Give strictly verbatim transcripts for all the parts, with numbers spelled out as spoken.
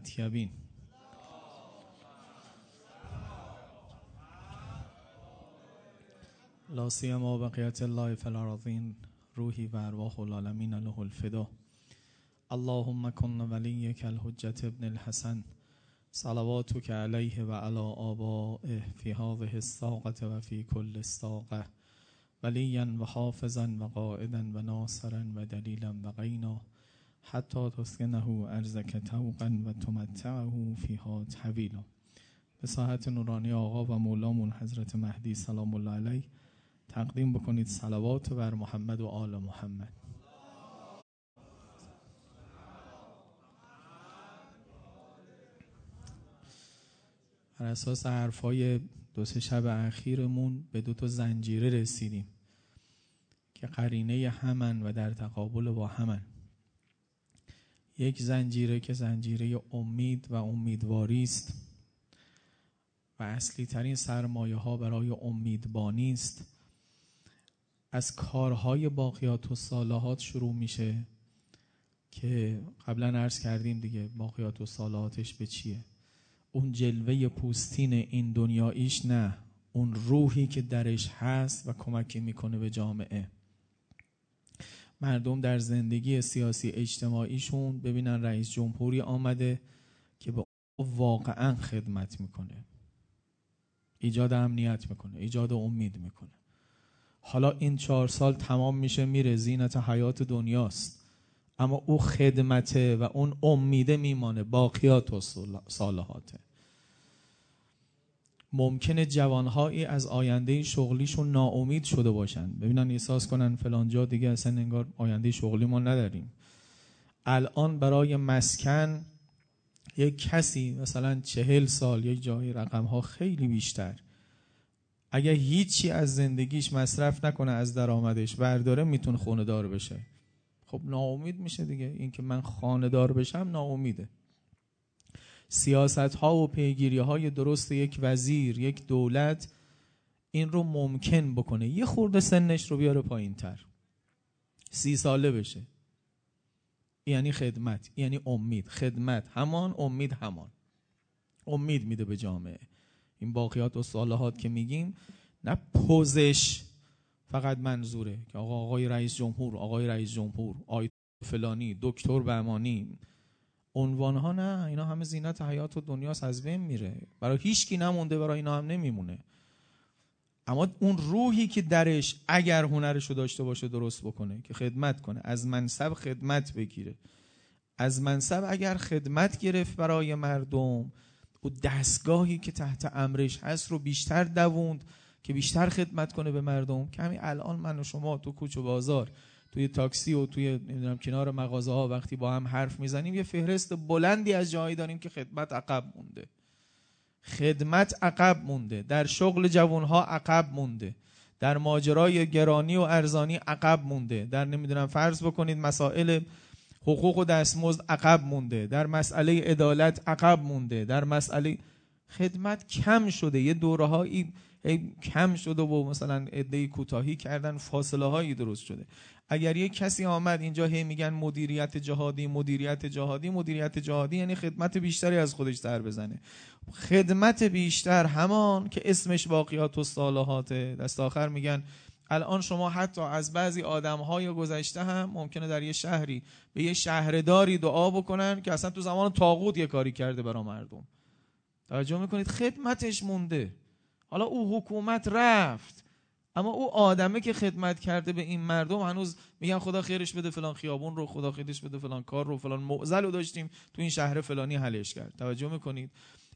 اطیبین. لا سیما بقیت الله فی الارضین روحی و ارواح العالمین له الفدا. اللهم کن ولیک الحجة ابن الحسن صلواتك علیه و علی آبائه فی هذه الساقة و فی کل الساقة ولیا و حافظا و قائدا و ناصرا و دلیلا و غینا حتی تسکنه ارزک توقا و تمتعه فیها طویلا. به ساحت نورانی آقا و مولامون حضرت مهدی سلام الله علیه تقدیم بکنید صلوات بر محمد و آل محمد. بر اساس حرفای دو سه شب اخیرمون به دو تا زنجیره رسیدیم که قرینه همن و در تقابل با همن. یک زنجیره که زنجیره امید و امیدواری است و اصلی ترین سرمایه ها برای امیدبانی است. از کارهای باقیات و صالحات شروع میشه که قبلا عرض کردیم دیگه باقیات و صالحاتش به چیه. اون جلوه پوستین این دنیاییش نه، اون روحی که درش هست و کمکی میکنه به جامعه. مردم در زندگی سیاسی اجتماعیشون ببینن رئیس جمهوری آمده که به واقعا خدمت میکنه، ایجاد امنیت میکنه، ایجاد امید میکنه. حالا این چهار سال تمام میشه میره، زینت حیات دنیاست، اما او خدمته و اون امیده میمانه، باقیات و صالحاته. ممکنه جوانهایی از آینده شغلیشون ناامید شده باشن، ببینن احساس کنن فلان جا دیگه اصلا انگار آینده شغلی ما نداریم. الان برای مسکن یک کسی مثلا چهل سال یک جایی، رقمها خیلی بیشتر، اگه هیچی از زندگیش مصرف نکنه از درآمدش برداره میتونه خونه دار بشه. خب ناامید میشه دیگه، این که من خانه دار بشم ناامیده. سیاست ها و پیگیری های درست یک وزیر، یک دولت این رو ممکن بکنه یه خورده سنش رو بیاره پایین تر، سی ساله بشه. یعنی خدمت، یعنی امید. خدمت همان، امید همان. امید میده به جامعه. این باقیات و صالحات که میگیم نه پوزش فقط منظوره که آقا آقای رئیس جمهور، آقای رئیس جمهور، آیت فلانی، دکتر بهمانی، عنوانها نه، اینا همه زینت حیات و دنیاست، از بین میره، برای هیچ کی نمونده، برای اینا هم نمیمونه. اما اون روحی که درش اگر هنرشو داشته باشه درست بکنه که خدمت کنه، از منصب خدمت بگیره. از منصب اگر خدمت گرفت برای مردم، اون دستگاهی که تحت امرش هست رو بیشتر دووند که بیشتر خدمت کنه به مردم. کمی الان من و شما تو کوچ و بازار، توی تاکسی و توی نمیدونم کنار مغازه ها وقتی با هم حرف میزنیم یه فهرست بلندی از جایی داریم که خدمت عقب مونده. خدمت عقب مونده، در شغل جوانها عقب مونده، در ماجرای گرانی و ارزانی عقب مونده، در نمیدونم فرض بکنید مسائل حقوق و دستمزد عقب مونده، در مسئله عدالت عقب مونده، در مسئله خدمت کم شده. یه دوره‌هایی کم شده و مثلا عده کوتاهی کردن، فاصله هایی درست شده. اگر یک کسی آمد اینجا هی میگن مدیریت جهادی، مدیریت جهادی، مدیریت جهادی، یعنی خدمت بیشتری از خودش در بزنه. خدمت بیشتر همان که اسمش باقیات و صالحاته. دست آخر میگن الان شما حتی از بعضی آدم‌های گذشته هم ممکنه در یه شهری به یه شهرداری دعا بکنن که اصلا تو زمان طاغوت یه کاری کرده برای مردم. توجه میکنید؟ خدمتش مونده. حالا او حکومت رفت، اما او آدمه که خدمت کرده به این مردم هنوز میگن خدا خیرش بده، فلان خیابون رو خدا خیرش بده، فلان کار رو، فلان معضل رو داشتیم تو این شهر فلانی حلش کرد. توجه میکنید؟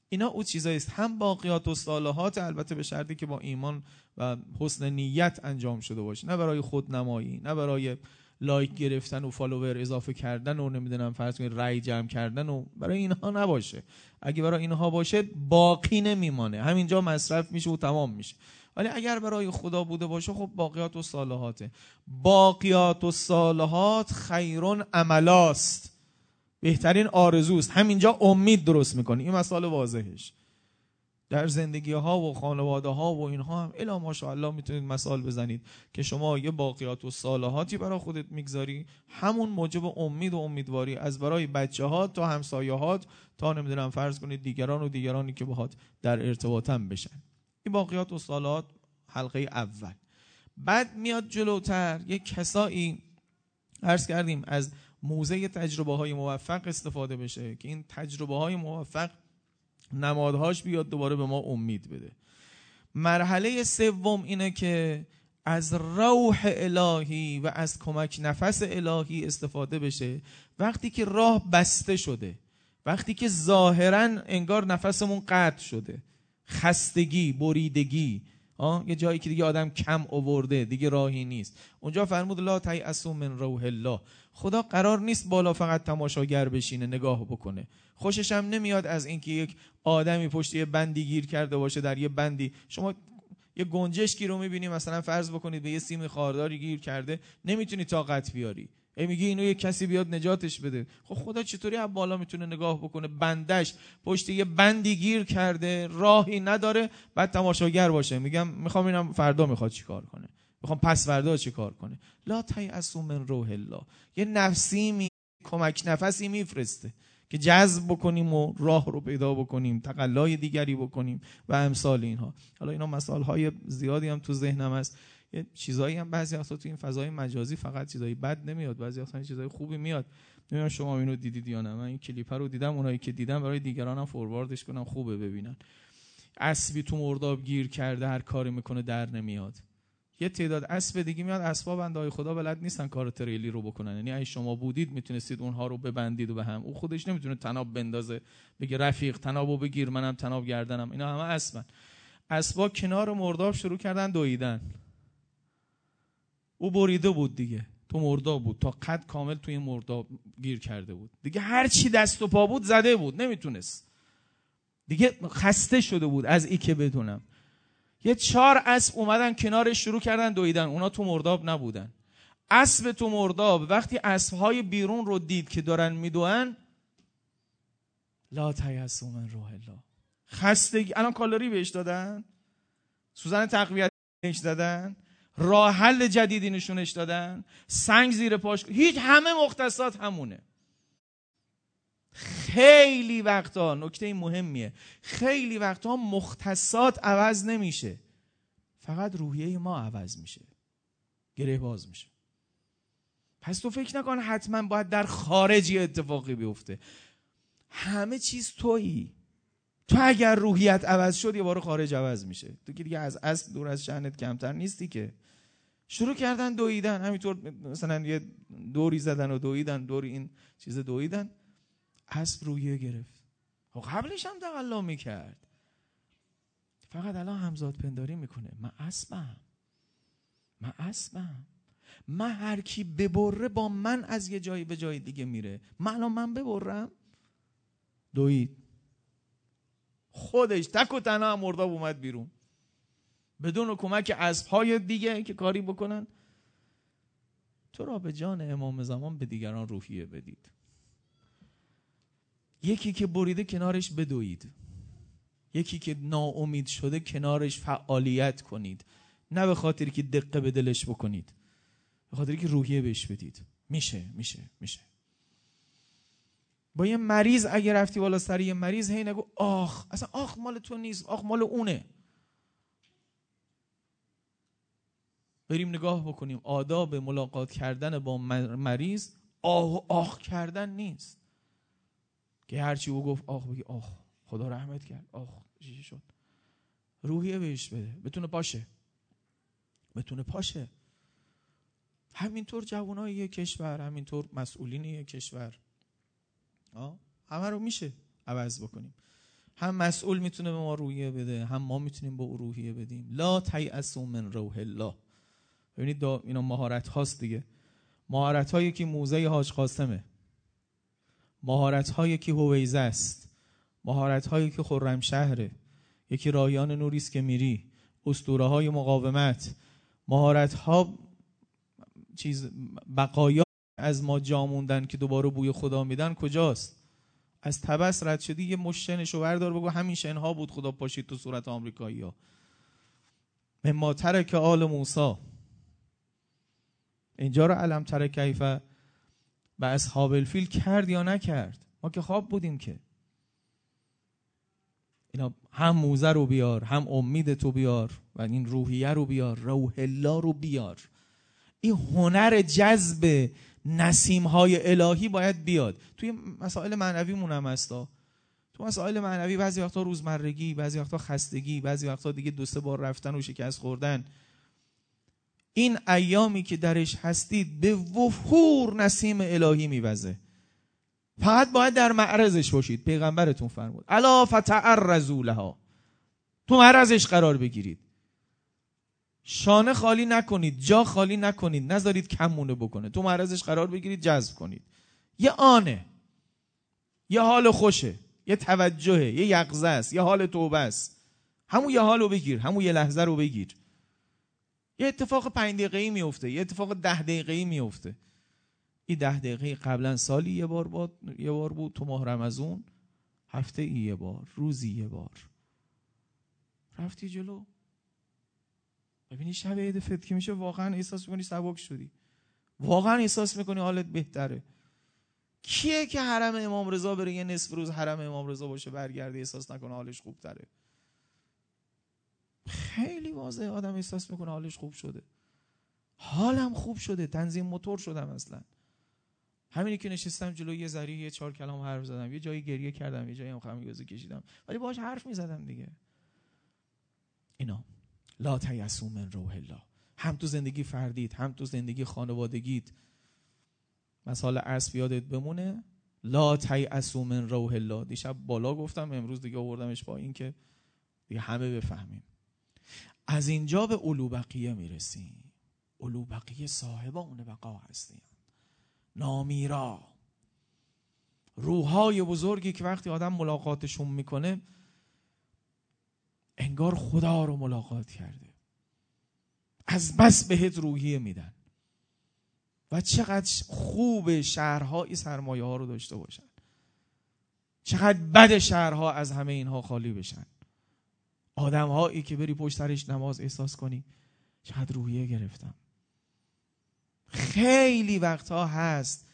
اینا او چیزاییست، هم باقیات و صالحات، البته به شرطی که با ایمان و حسن نیت انجام شده باشه، نه برای خودنمایی، نه برای لایک گرفتن و فالوور اضافه کردن و نمیدونم فرض کنید رای جمع کردن و برای اینها نباشه. اگه برای اینها باشه باقی نمیمونه، همینجا مصرف میشه و تمام میشه. ولی اگر برای خدا بوده باشه خب باقیات و صالحاته. باقیات و صالحات خیرون عملاست، بهترین آرزوست. همینجا امید درست میکنه، این مسئله واضحش. در زندگی ها و خانواده ها و اینها هم الا ماشاءالله میتونید مثال بزنید که شما یه باقیات و صالحاتی برای خودت میگذاری، همون موجب امید و امیدواری از برای بچه ها تا همسایه ها تا نمیدونم فرض کنید دیگران و دیگرانی که باهات در ارتباطم بشن. این باقیات و صالحات حلقه اول. بعد میاد جلوتر یه کسایی عرض کردیم از موزه تجربه های موفق استفاده بشه که این تجربه های موفق نمادهاش بیاد دوباره به ما امید بده. مرحله سوم اینه که از روح الهی و از کمک نفس الهی استفاده بشه. وقتی که راه بسته شده، وقتی که ظاهرا انگار نفسمون قطع شده، خستگی، بریدگی، آه یه جایی که دیگه آدم کم آورده، دیگه راهی نیست، اونجا فرمود لا تیأسوا من روح الله. خدا قرار نیست بالا فقط تماشاگر بشینه نگاه بکنه، خوشش هم نمیاد از اینکه یک آدمی پشت یه بندی گیر کرده باشه. در یه بندی شما یه گنجشکی رو میبینی، مثلا فرض بکنید به یه سیم خارداری گیر کرده، نمیتونی طاقت بیاری، ای میگی اینو یه کسی بیاد نجاتش بده. خب خدا چطوری از بالا میتونه نگاه بکنه؟ بندش پشت یه بندی گیر کرده، راهی نداره، بعد تماشاگر باشه. میگم میخوام اینم فردا میخواد چیکار کنه، میخوام پس فردا چیکار کنه. لا تیأسوا من روح الله. یه نفسی می... کمک نفسی میفرسته که جذب بکنیم و راه رو پیدا بکنیم، تقلای دیگری بکنیم و امثال اینها. حالا اینا مثال‌های زیادی هم تو ذهنم هست. یه چیزایی هم بعضی وقتا تو این فضای مجازی فقط چیزایی بد نمیاد، بعضی وقتا چیزای خوبی میاد. نمیدونم شما اینو دیدید یا نه. من این کلیپ رو دیدم، اونایی که دیدم برای دیگرانم فورواردش کنم خوبه ببینن. اسبی تو مرداب گیر کرده، هر کاری میکنه در نمیاد. یه تعداد اسب دیگه میاد، اسبا بندهای خدا بلد نیستن کار تریلی رو بکنن. یعنی اگه شما بودید میتونستید اونها رو ببندید و به هم. او خودش نمیتونه تناب بندازه بگه رفیق تنابو بگیر، منم تناب گردنم. اینا همه اسبن. اسبا کنار مرداب شروع کردن دویدن. او بریده بود دیگه، تو مرداب بود، تا قد کامل توی مرداب گیر کرده بود دیگه، هر چی دست و پا بود زده بود، نمیتونست دیگه، خسته شده بود از ای که بدونم. یه چهار اسب اومدن کنارش شروع کردن دویدن، اونا تو مرداب نبودن. اسب تو مرداب وقتی اسبهای بیرون رو دید که دارن میدوئن، لا تیأسوا من روح الله. خستگی، الان کالری بهش دادن، سوزن تقویت دادن، راه حل جدیدی نشونش دادن، سنگ زیر پاش، هیچ، همه مختصات همونه. خیلی وقتا نکته مهمیه، خیلی وقتا مختصات عوض نمیشه، فقط روحیه ما عوض میشه، گره باز میشه. پس تو فکر نکن حتما باید در خارجی اتفاقی بیفته، همه چیز تویی. تو اگر روحیت عوض شد یه بار خارج عوض میشه، تو که دیگه از اصل دور از شأنت کمتر نیستی که. شروع کردن دویدن، همینطور مثلا یه دوری زدن و دویدن، دوری این چیز دویدن، اسب روحیه گرفت. خب قبلش هم تقلا میکرد، فقط الان همزاد پنداری میکنه، من اسبم، من اسبم، من هر کی ببره با من از یه جایی به جای دیگه میره، من الان من ببرم. دوید خودش تک و تنها مرداب اومد بیرون، بدون کمک اسب‌های دیگه که کاری بکنن. تو را به جان امام زمان به دیگران روحیه بدید. یکی که بریده کنارش بدوید، یکی که ناامید شده کنارش فعالیت کنید، نه به خاطر که دقه به دلش بکنید، به خاطر که روحیه بهش بدید. میشه میشه میشه. با یه مریض اگه رفتی بالا سر یه مریض، هی نگو آخ، اصلا آخ مال تو نیست، آخ مال اونه. بریم نگاه بکنیم، آداب ملاقات کردن با مریض آه و آخ کردن نیست که هرچی او گفت آخ بگی آخ خدا رحمت کرد، آخ چی شد. روحیه بهش بده، بتونه پاشه، بتونه پاشه. همینطور جوانای یک کشور، همینطور مسئولین یک کشور، آه همه رو میشه عوض بکنیم. هم مسئول میتونه به ما روحیه بده، هم ما میتونیم به او روحیه بدیم. لا تیأسوا من روح الله. ببینید اینا مهارت هاست دیگه، مهارت هایی که موزه حاج قاسمه، مهارت هایی که هویزه است، مهارت هایی که خرمشهره، یکی رایان نوریست که میری، اسطوره های مقاومت، مهارت ها چیز بقایا از ما جا موندن که دوباره بوی خدا میدن کجاست؟ از تبس رد شدی یه مش شنشو بردار بگو همین شنها بود خدا پاشید تو صورت آمریکایی‌ها. مما ترک آل موسی، اینجا رو علم ترک کیفه به اصحاب الفیل کرد یا نکرد؟ ما که خواب بودیم که. اینا هم موزه رو بیار، هم امید تو بیار و این روحیه رو بیار، روح الله رو بیار. این هنر جذب نسیم‌های الهی باید بیاد. توی مسائل معنوی مونم هستا. تو مسائل معنوی بعضی وقتا روزمرگی، بعضی وقتا خستگی، بعضی وقتا دیگه دو سه بار رفتن و شکست خوردن. این ایامی که درش هستید به وفور نسیم الهی میوزه. فقط باید در معرضش باشید. پیغمبرتون فرمود الا فتعرضوا لها، تو معرضش قرار بگیرید، شانه خالی نکنید، جا خالی نکنید، نذارید کم مونه بکنه، تو معرضش قرار بگیرید، جذب کنید. یه آنه، یه حال خوشه، یه توجهه، یه یقظه است، یه حال توبه است. همون یه حالو بگیر، همون یه لحظه رو بگیر. یه اتفاق پنج دقیقه‌ای میفته، یه اتفاق ده دقیقه‌ای میفته. این ده دقیقه قبلا سالی یه بار بود، یه بار بود تو ماه رمضان، هفته ای یه بار، روزی یه بار. رفتی جلو. ببینی شب عید فطر که میشه واقعا احساس می‌کنی سبک شدی. واقعا احساس می‌کنی حالت بهتره. کیه که حرم امام رضا بره یه نصف روز حرم امام رضا باشه برگرده احساس نکنه حالش خوب تره؟ خیلی واضحه آدم احساس میکنه حالش خوب شده. حالم خوب شده، تنظیم موتور شدم اصلا. همینی که نشستم جلوی یه ذریعه یه چهار کلام حرف زدم، یه جایی گریه کردم، یه جایی هم خمیازه کشیدم، ولی باهاش حرف میزدم دیگه. اینا لا تیأسوا من روح الله، هم تو زندگی فردیت، هم تو زندگی خانوادگیت. مثال عصر یادت بمونه، لا تیأسوا من روح الله. دیشب بالا گفتم، امروز دیگه آوردمش با این که دیگه همه بفهمیم. از اینجا به اولو بقیه میرسیم. اولو بقیه صاحب اون بقا هستیم، نامیرا، روحای بزرگی که وقتی آدم ملاقاتشون میکنه انگار خدا رو ملاقات کرده. از بس بهت روحیه میدن. و چقدر خوب شهرهای سرمایه ها رو داشته باشن، چقدر بد شهرها از همه اینها خالی بشن. آدم هایی که بری پشت سرش نماز احساس کنی چقدر روحیه گرفتم. خیلی وقتها هست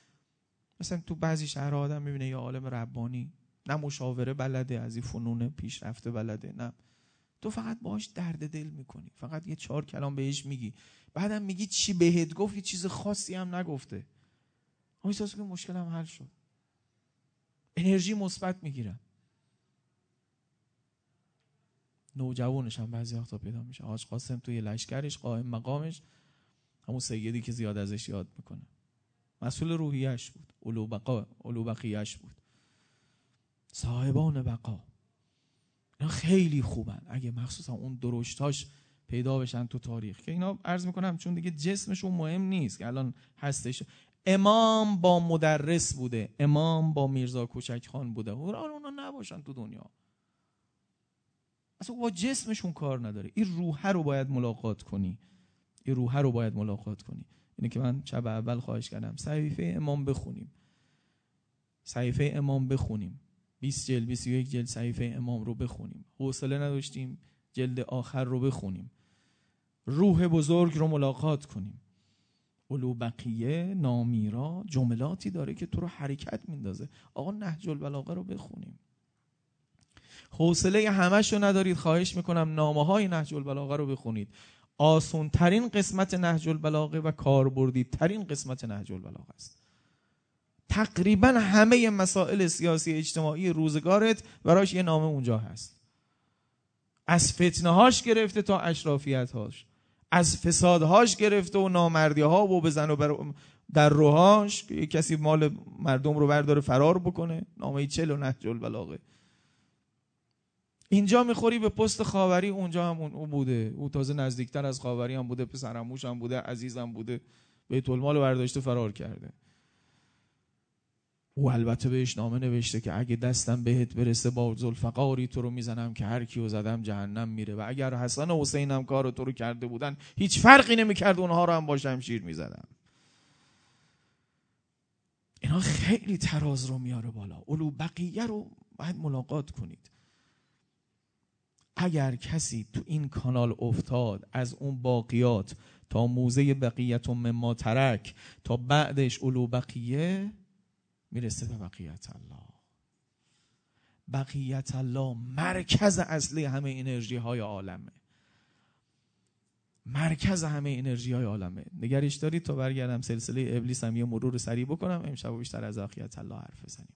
مثلا تو بعضی شهرها آدم میبینه یه عالم ربانی، نه مشاوره بلده، از این فنون پیشرفته بلده، نه، تو فقط باهاش درد دل میکنی، فقط یه چهار کلام بهش میگی، بعدم میگی چی بهت گفت، یه چیز خاصی هم نگفته، احساس می‌کنی مشکلم حل شد، انرژی مثبت میگیرم. نوجوانش هم بعضی وقتا پیدا میشه. حاج قاسم توی لشکرش قائم مقامش همون سیدی که زیاد ازش یاد میکنه، مسئول روحیه‌اش بود، اولو بقا، اولو بقیه‌اش بود، صاحبان بقا. اینا خیلی خوبن اگه مخصوصا اون درشتاش پیدا بشن تو تاریخ، که اینا عرض میکنم چون دیگه جسمشون مهم نیست که الان هستش. امام با مدرس بوده، امام با میرزا کوچک خان بوده، اونا نباشن تو دنیا اصلا با جسمشون کار نداره. این روحه رو باید ملاقات کنی، این روحه رو باید ملاقات کنی. اینه که من شب اول خواهش کردم صحیفه امام بخونیم، صحیفه امام بخونیم، بیست جلد، بیست و یک جلد صحیفه امام رو بخونیم. حوصله نداشتیم جلد آخر رو بخونیم. روح بزرگ رو ملاقات کنیم. اولو بقیه، نامیرا، جملاتی داره که تو رو حرکت میندازه. آقا نهج البلاغه رو بخونیم. حوصله همش رو ندارید، خواهش میکنم نامه های نهج البلاغه رو بخونید. آسان ترین قسمت نهج البلاغه و کاربردی ترین قسمت نهج البلاغه است. تقریبا همه مسائل سیاسی اجتماعی روزگارت براش یه نامه اونجا هست. از فتنهاش گرفته تا اشرافیتهاش، از فسادهاش گرفته و نامردیها و بزن و بر... در روهاش که کسی مال مردم رو برداره فرار بکنه، نامه چهل و نهج البلاغه. اینجا میخوری به پست خاوری، اونجا هم اون بوده، او تازه نزدیکتر از خاوری هم بوده، پسرعموش هم بوده، عزیزم بوده، بیت المال رو برداشته فرار کرده. او البته بهش نامه نوشته که اگه دستم بهت برسه با ذوالفقاری تو رو میزنم که هر کیو زدم جهنم میره، و اگر حسن و حسین هم کار تو رو کرده بودن هیچ فرقی نمیکرد، اونها رو هم با شمشیر میزدم. اینا خیلی تراز رو میاره بالا. اولو بقیه رو باید ملاقات کنید. اگر کسی تو این کانال افتاد از اون باقیات تا موزه بقیت و مما ترک تا بعدش اولو بقیه، میرسه به بقیت الله. بقیت الله مرکز اصلی همه انرژی های عالمه. مرکز همه انرژی های عالمه. نگرش دارید تا برگردم سلسله ابلیس هم یه مرور سریع بکنم، امشب بیشتر از بقیت الله حرف بزنیم.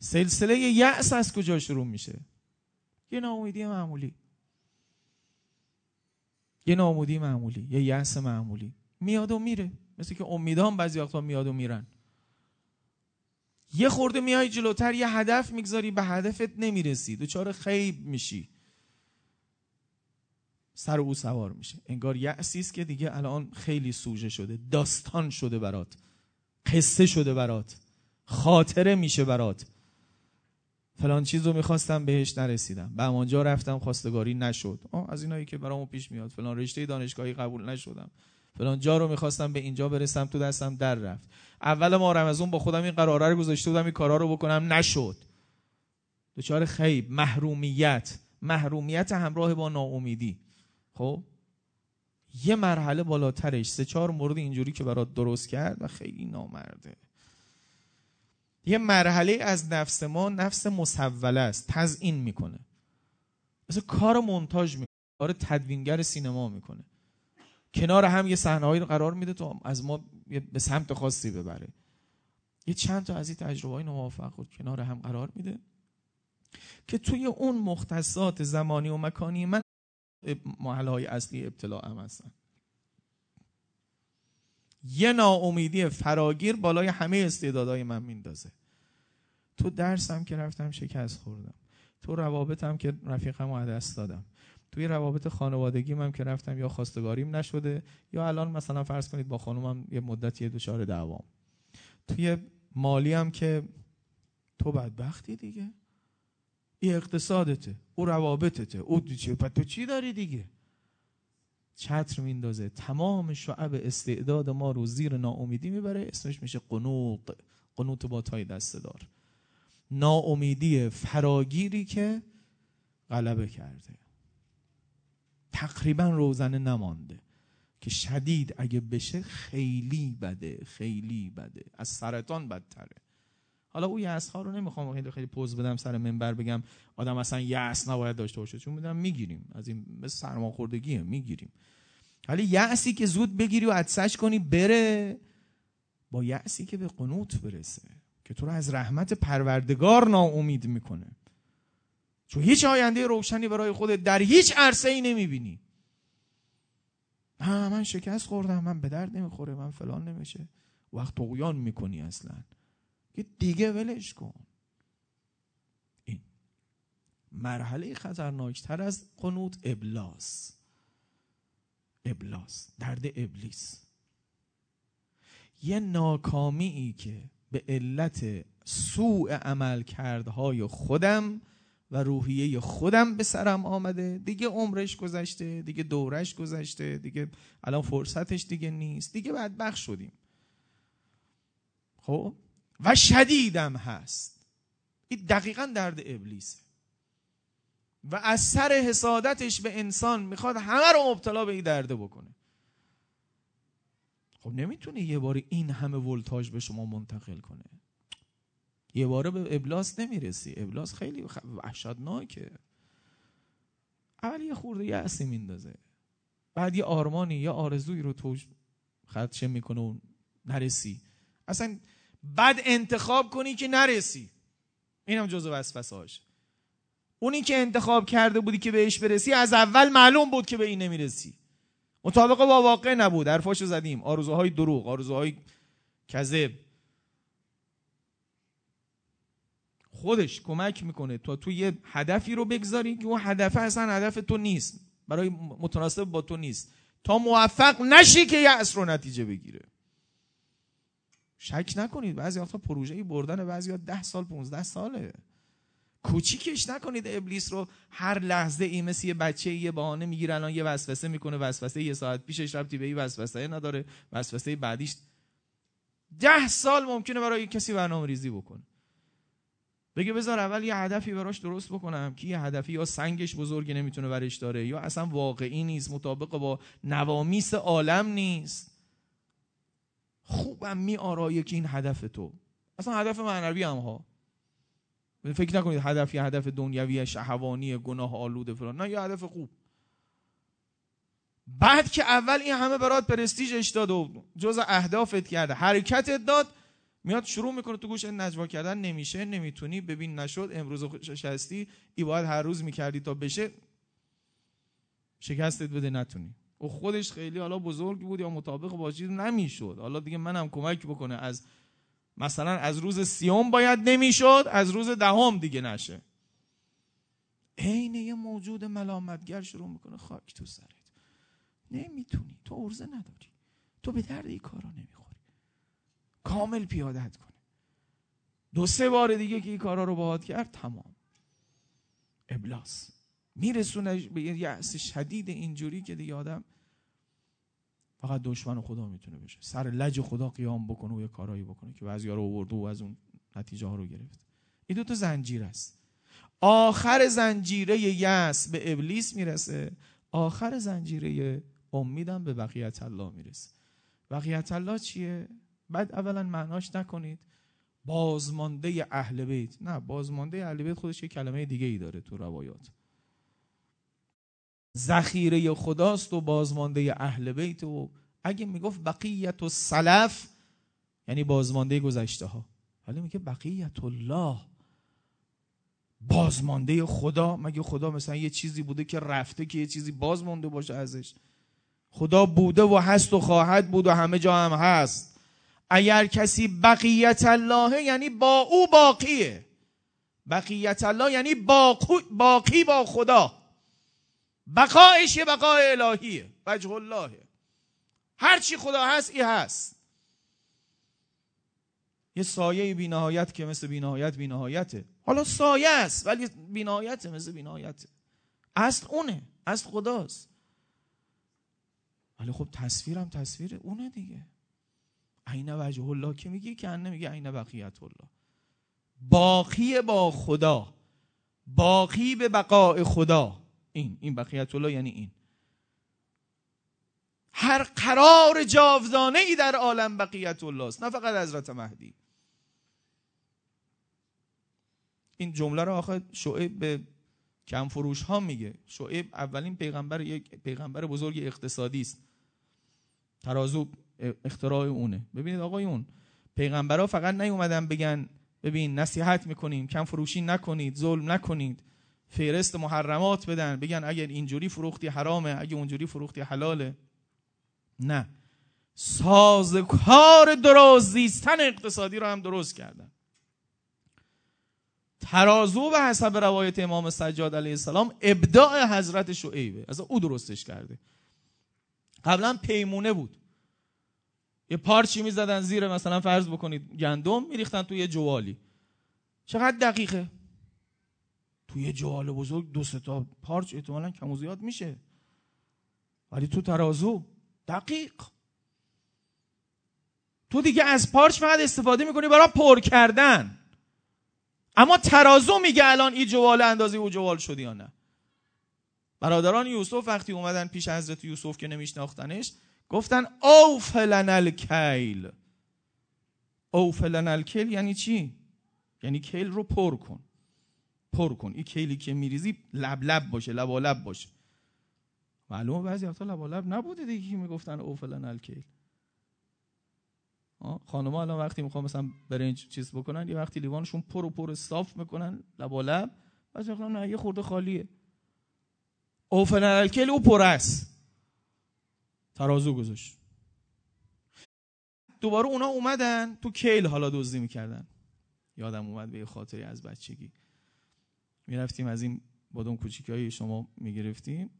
سلسله یأس از کجا شروع میشه؟ یه ناامیدی معمولی، یه ناامیدی معمولی، یه یأس معمولی میاد و میره، مثل که امیدان بعضی وقتا میاد و میرن. یه خورده میای جلوتر، یه هدف میگذاری، به هدفت نمیرسی، دوچار خیب میشی، سر او سوار میشه. انگار یأسی است که دیگه الان خیلی سوژه شده، داستان شده برات، قصه شده برات، خاطره میشه برات. فلان چیز رو میخواستم بهش نرسیدم، به همانجا رفتم خواستگاری نشد، آه از اینایی که برامو پیش میاد، فلان رشته دانشگاهی قبول نشدم، فلان جا رو میخواستم به اینجا برسم تو دستم در رفت. اول ما رمضان با خودم این قراره رو گذاشته بودم این کارا رو بکنم، نشد. دچار خیب، محرومیت، محرومیت همراه با ناامیدی. خب یه مرحله بالاترش سه چهار مورد اینجوری که برات درست کرد و خیلی نامرده. یه مرحله از نفس ما، نفس مسوله است، تزیین میکنه، مثلا کار مونتاژ میکنه، کار تدوینگر سینما میکنه، کنار هم یه صحنه‌ای رو قرار میده تو از ما به سمت خاصی ببره. یه چند تا از این تجربه‌های ناموفق رو کنار هم قرار میده که توی اون مختصات زمانی و مکانی من محلهای اصلی ابتلا هم هستن. یه ناامیدی فراگیر بالای همه استعدادهای من میندازه. تو درسم که رفتم شکست خوردم، تو روابطم که رفیقم رو دست دادم، توی روابط خانوادگیم هم که رفتم یا خواستگاریم نشده یا الان مثلا فرض کنید با خانومم یه مدت یه دوچار دعوام، توی مالی هم که تو بدبختی دیگه، این اقتصادته، او روابطته، او دیگه تو چی داری دیگه؟ چتر میندازه، تمام شعب استعداد ما رو زیر ناامیدی میبره. اسمش میشه قنوط، قنوط با تای دستدار، ناامیدی فراگیری که غلبه کرده، تقریبا روزنه نمانده، که شدید اگه بشه خیلی بده، خیلی بده، از سرطان بدتره. حالا او یأس ها رو نمیخوام خیلی خیلی پوز بدم سر منبر بگم آدم اصلا یأس نباید داشته باشه، چون میدونم میگیریم از این، مثل سرماخوردگیه میگیریم. حالا یأسی که زود بگیری و عدسش کنی بره، با یأسی که به قنوط برسه که تو رو از رحمت پروردگار ناامید میکنه، چون هیچ آینده روشنی برای خودت در هیچ عرصه‌ای نمیبینی. من شکست خوردم، من به درد نمیخوره، من فلان نمیشه، وقت طغیان میکنی اصلا که دیگه ولش کن. این مرحله خطرناکتر از قنوط ابلاس، ابلاس، درد ابلیس، یه ناکامی که به علت سوء عملکردهای خودم و روحیه خودم به سرم آمده. دیگه عمرش گذشته، دیگه دورش گذشته، دیگه الان فرصتش دیگه نیست، دیگه بدبخت شدیم. خب و شدیدم هست. این دقیقاً درد ابلیسه و از سر حسادتش به انسان میخواد همه رو مبتلا به این درده بکنه. خب نمیتونه یه بار این همه ولتاژ به شما منتقل کنه، یه باره به ابلاس نمیرسی، ابلاس خیلی وحشتناکه. اول یه خورده یأسی میندازه، بعد یه آرمانی یا آرزویی رو تو خدشه میکنه و نرسی، اصلا بعد انتخاب کنی که نرسی، اینم جزو وسوسه‌هاش. اونی که انتخاب کرده بودی که بهش برسی از اول معلوم بود که به این نمیرسی، مطابق با واقع نبود. حرفاشو زدیم، آرزوهای دروغ، آرزوهای کذب. خودش کمک میکنه تا تو یه هدفی رو بگذاری که اون هدف اصلا هدف تو نیست، برای متناسب با تو نیست، تا موفق نشی که یأس رو نتیجه بگیره. شک نکنید بعضی وقتا پروژه‌ای بردن بعضی وقتا ده سال پانزده ساله. کوچیکش نکنید ابلیس رو. هر لحظه این مثل یه بچه یه بهانه میگیره، الان یه وسوسه میکنه، وسوسه یه ساعت پیشش ربطی به این وسوسه نداره، وسوسه بعدیش ده سال ممکنه برای کسی برنامه ریزی بکنه، بگه بذار اول یه هدفی براش درست بکنم که یه هدفی یا سنگش بزرگی نمیتونه برش داره یا اصلا واقعی نیست، مطابق با نوامیس عالم نیست. خوبم می آرایه که این هدف تو اصلا هدف معنوی هم ها، فکر نکنید هدف یه هدف دنیوی شهوانی گناه آلوده فلان، نه یه هدف خوب. بعد که اول این همه برات پرستیژش داد و جز اهدافت کرده، حرکتت داد، میاد شروع میکنه تو گوش نجوا کردن، نمیشه، نمیتونی، ببین نشد، امروز خوشش هستی، ای باید هر روز میکردی تا بشه، شکستت بده نتونی. او خودش خیلی حالا بزرگ بود یا مطابق با چیز نمیشد، حالا دیگه منم کمک بکنه، از مثلا از روز سیوم باید نمیشد، از روز دهم دیگه نشه. عین یه موجود ملامتگر شروع میکنه خاک تو سرت، نمیتونی، تو عرضه نداری، تو به درد این کارا نمیخوری، کامل پیادهت کنه. دو سه بار دیگه که این کارا رو باهات کرد تمام، ابلاس میرسونه به یه حس شدید اینجوری که دیگه آدم فقط دشمن خدا میتونه بشه، سر لج خدا قیام بکنه و یه کارایی بکنه که بعضیا رو آورد و از اون نتیجه ها رو گرفت. این دو تا زنجیر است. آخر زنجیره یأس به ابلیس میرسه، آخر زنجیره امیدم به بقیت الله میرسه. بقیت الله چیه؟ بعد اولا معناش نکنید بازمانده اهل بیت، نه، بازمانده اهل بیت خودش یه کلمه دیگه ای داره تو روایات، ذخیره خداست و بازمانده اهل بیت. و اگه میگفت بقیت السلف یعنی بازمانده گذشته ها، حالا میگه بقیت الله، بازمانده خدا. مگه خدا مثلا یه چیزی بوده که رفته که یه چیزی بازمانده باشه ازش؟ خدا بوده و هست و خواهد بود و همه جا هم هست. اگر کسی بقیت الله یعنی با او باقیه، بقیت الله یعنی باقو... باقی با خدا، بقایش یه بقای الهیه، وجه اللهه، هرچی خدا هست ای هست، یه سایه بی نهایت که مثل بی نهایت بی نهایته. حالا سایه است ولی بی نهایته، مثل بی نهایته، اصل اونه، اصل خداست، ولی خب تصویرم تصویر اونه دیگه. عین وجه الله که میگی که انه میگه عین بقیت الله، باقی با خدا، باقی به بقای خدا. این این بقیت الله یعنی این، هر قرار جاودانه ای در عالم بقیت الله است، نه فقط حضرت مهدی. این جمله رو آخه شعیب به کم فروش ها میگه. شعیب اولین پیغمبر، یک پیغمبر بزرگ اقتصادی است، ترازو اختراع اونه. ببینید آقایون، پیغمبرها فقط نیومدن بگن ببین نصیحت میکنیم کم فروشی نکنید، ظلم نکنید، فهرست محرمات بدن بگن اگر اینجوری فروختی حرامه، اگر اونجوری فروختی حلاله. نه، سازکار درست زیستن اقتصادی رو هم درست کردن. ترازو به حسب روایت امام سجاد علیه السلام ابداع حضرت شعیبه، از او درستش کرده. قبلا پیمونه بود، یه پارچی میزدن زیر مثلا فرض بکنید گندم، میریختن توی یه جوالی، چقدر دقیقه، توی یه جوال بزرگ دو سه تا پارچ احتمالاً کم و زیاد میشه، ولی تو ترازو دقیق. تو دیگه از پارچ فقط استفاده میکنی برای پر کردن، اما ترازو میگه الان این جوال اندازه او جوال شد یا نه. برادران یوسف وقتی اومدن پیش حضرت یوسف که نمیشناختنش، گفتن اوف لنا الکیل. اوف لنا الکیل یعنی چی؟ یعنی کیل رو پر کن، پر کن، این کیلی که میریزی لب لب باشه، لبالب باشه. معلومه بعضی وقتا لبالب نبوده دیگه که میگفتن او فلان الکیل. خانم‌ها الان وقتی میخوام مثلا برنج چیز بکنن، یه وقتی لیوانشون پر و پر صاف میکنن لبالب، بعضی وقتا نه یه خورده خالیه. او فلان الکیل او پر است. ترازو گذاشت. دوباره اونا اومدن تو کیل حالا دزدی میکردن. یادم اومد به خاطری از بچگی، میرفتیم از این بادام کوچیکای شما میگرفتیم،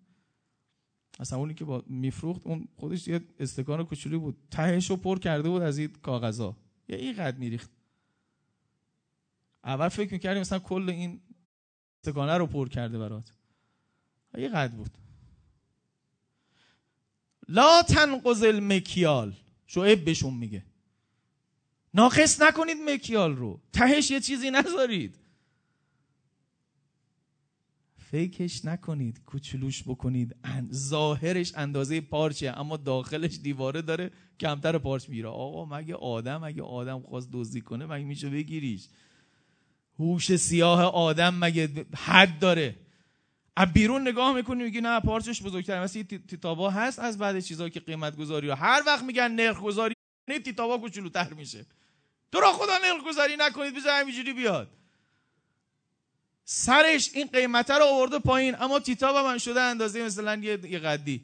اصلا اونی که با میفروخت اون خودش یه استکان کوچولو بود، تهشو پر کرده بود از این کاغذا، یه اینقدر میریخت. اول فکر میکردیم مثلا کل این استکانه رو پر کرده برات، اینقدر بود. لا تنقض المکیال، شعیب بهشون میگه ناقص نکنید مکیال رو، تهش یه چیزی نذارید، فیکش نکنید، کوچولوش بکنید. ان... ظاهرش اندازه پارچه اما داخلش دیواره داره، کمتر پارچ میره. آقا مگه آدم مگه آدم خواست دزدی کنه مگه میشه بگیریش؟ هوش سیاه آدم مگه حد داره؟ از بیرون نگاه میکنی میگی نه پارچش بزرگتره، مثلا تیتابا هست از بعد چیزا که قیمت گذاری ها هر وقت میگن نرخ گذاری، نه تیتابا کوچولوتر میشه. تو را خدا نرخ گذاری نکنید، بذار همینجوری بیاد سرش. این قیمت رو آورده پایین اما تیتابا من شده اندازه مثلا یه قدی،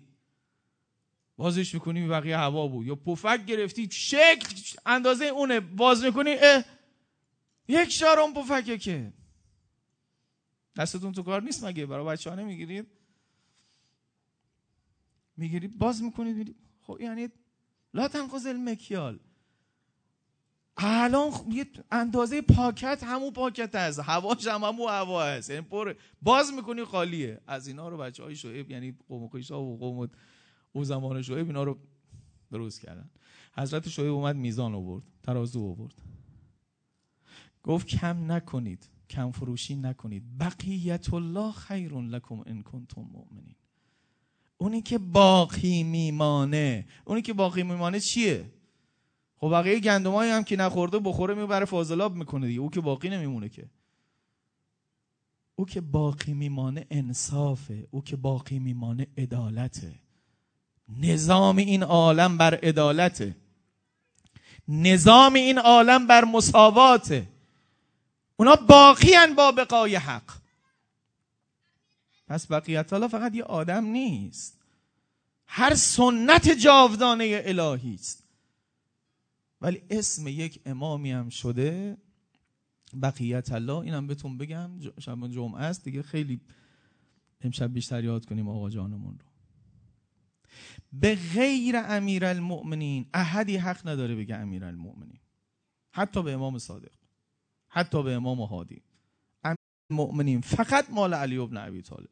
بازش میکنی بقیه هوا بود. یا پفک گرفتی شکل اندازه اونه، باز میکنی اه یک شارم پفکه که دستتون تو کار نیست. مگه برای بچه‌ها نمیگیرید؟ میگیرید باز میکنید میرید. خب یعنی لا تنقض المکیال. الان یه اندازه پاکت همون پاکت هست، هواش هم همون هوا هست، یعنی پر باز میکنی خالیه. از اینا رو بچه‌های شعیب، یعنی قوم قیشا و قوم او زمان شعیب، اینا رو درست کردن. حضرت شعیب اومد میزان آورد، ترازو آورد، گفت کم نکنید، کم فروشی نکنید. بقیت الله خیر لکم ان کنتم مؤمنین. اونی که باقی میمانه، اونی که باقی میمانه چیه؟ خب بقیه گندمایی هم که نخورده بخوره میبره فاضلاب میکنه دیگه، او که باقی نمیمونه که. او که باقی میمانه انصافه، او که باقی میمانه عدالته. نظام این عالم بر عدالته، نظام این عالم بر مساواته. اونا باقی ان با بقای حق. پس بقیت الله فقط یه آدم نیست، هر سنت جاودانه الهی است. ولی اسم یک امامی هم شده بقیت الله. اینم بهتون بگم، شب جمعه است دیگه، خیلی امشب بیشتر یاد کنیم آقا جانمون رو. به غیر امیرالمؤمنین احدی حق نداره بگه امیرالمؤمنین، حتی به امام صادق، حتی به امام هادی. امیرالمؤمنین فقط مال علی بن ابی طالب،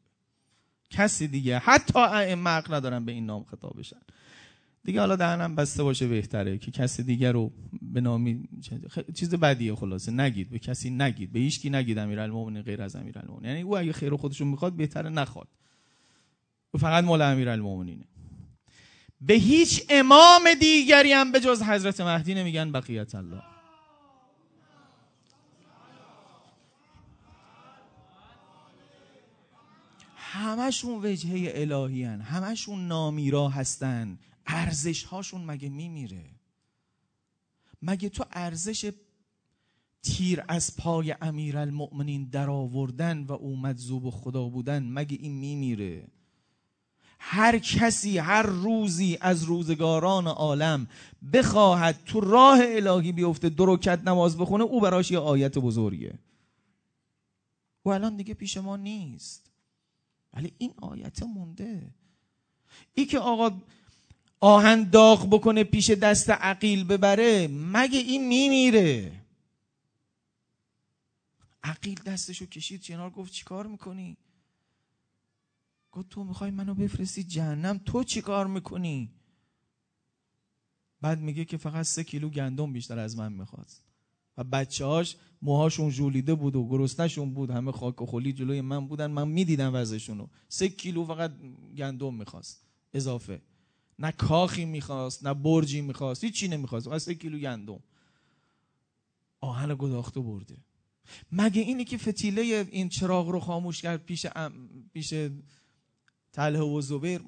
کسی دیگه حتی ائمه حق ندارن به این نام خطاب بشن دیگه. حالا دهنم بسته باشه بهتره که کسی دیگه رو به نامی چیز بدیه. خلاصه نگید، به کسی نگید، به هیچ کی نگید امیرالمؤمنین غیر از امیرالمؤمنین. یعنی او اگه خیر خودشون میخواد بهتره نخواد، او فقط مال امیرالمؤمنینه. به هیچ امام دیگری هم به جز حضرت مهدی نمیگن بقیت الله. همشون وجهه الهی هن، همشون نامیرا هستن. ارزش هاشون مگه میمیره؟ مگه تو ارزش تیر از پای امیرالمؤمنین در آوردن و او مجذوب خدا بودن مگه این میمیره؟ هر کسی هر روزی از روزگاران عالم بخواهد تو راه الهی بیفته، دو رکعت نماز بخونه، او براش یه آیت بزرگه. او الان دیگه پیش ما نیست ولی این آیت مونده. ای که آقا آهن داغ بکنه پیش دست عقیل ببره مگه این میمیره؟ عقیل دستشو کشید کنار، گفت چی کار میکنی؟ گفت تو میخوای منو بفرستی جهنم، تو چی کار میکنی؟ بعد میگه که فقط سه کیلو گندم بیشتر از من میخواست و بچه هاش موهاشون جولیده بود و گرسنشون بود، همه خاک و خلی جلوی من بودن، من میدیدم وضعشونو. سه کیلو فقط گندم میخواست اضافه، نه کاخی میخواست نه برجی میخواست، هیچی نمیخواست، فقط سه کیلو گندم. آهن گداخته برده. مگه اینی که فتیله این چراغ رو خاموش کرد پیش ام... پیش طلحه و زبیر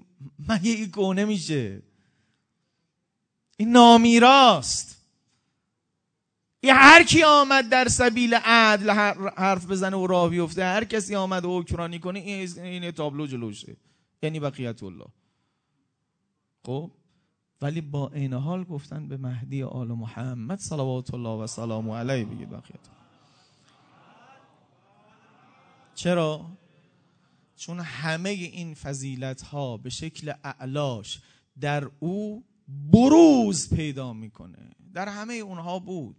مگه این گونه میشه؟ این نامیراست. این هر کی آمد در سبیل عدل حرف بزنه و راه بیفته، هر کسی آمد و اوکرانی کنه، این این تابلو جلوشه، یعنی بقیت الله. خب ولی با این حال گفتن به مهدی آل محمد صلوات الله و سلام علیه بگید بقیت الله. چرا؟ چون همه این فضیلت‌ها به شکل اعلاش در او بروز پیدا میکنه. در همه اونها بود.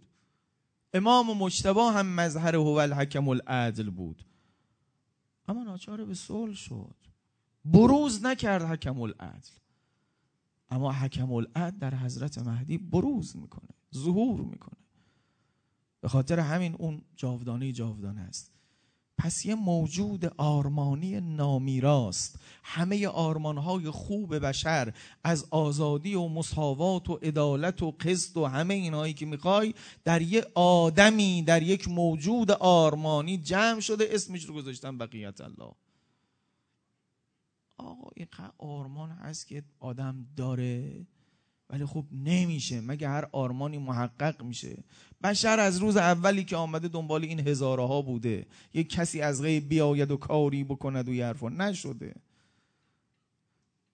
امام مجتبی هم مظهر هو الحکم العدل بود اما ناچار به صلح شد، بروز نکرد حکم العدل. اما حکم العدل در حضرت مهدی بروز میکنه، ظهور میکنه. به خاطر همین اون جاودانه جاودانه است. پس یه موجود آرمانی نامیراست. همه آرمانهای خوب بشر از آزادی و مساوات و عدالت و قسط و همه اینهایی که میخوای در یه آدمی، در یک موجود آرمانی جمع شده، اسمش رو گذاشتن بقیت الله. آقا این آرمان هست که آدم داره ولی خب نمیشه، مگه هر آرمانی محقق میشه؟ بشر از روز اولی که آمده دنبال این هزاره ها بوده، یک کسی از غیب بیاید و کاری بکند و یه حرفا نشده.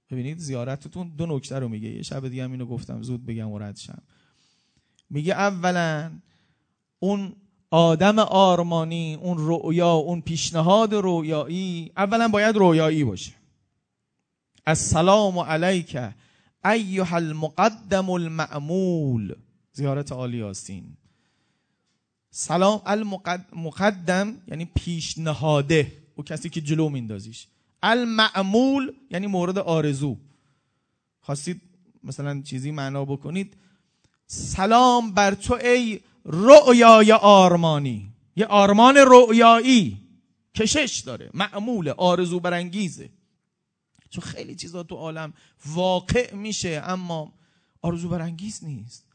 ببینید زیارتتون دو نکته رو میگه، یه شب دیگه هم اینو گفتم زود بگم و ردشم. میگه اولا اون آدم آرمانی، اون رؤیا، اون پیشنهاد رؤیایی اولا باید رؤیایی باشه. السلام علیک ایها المقدم المعمول. زیارت عالی یاسین. سلام المقدم یعنی پیشنهاده، او کسی که جلو میندازیش. المعمول یعنی مورد آرزو. خواستید مثلا چیزی معنا بکنید، سلام بر تو ای رؤیای آرمانی. یه آرمان رؤیایی کشش داره، معمول، آرزو برانگیزه. چون خیلی چیزا تو عالم واقع میشه اما آرزو برانگیز نیست.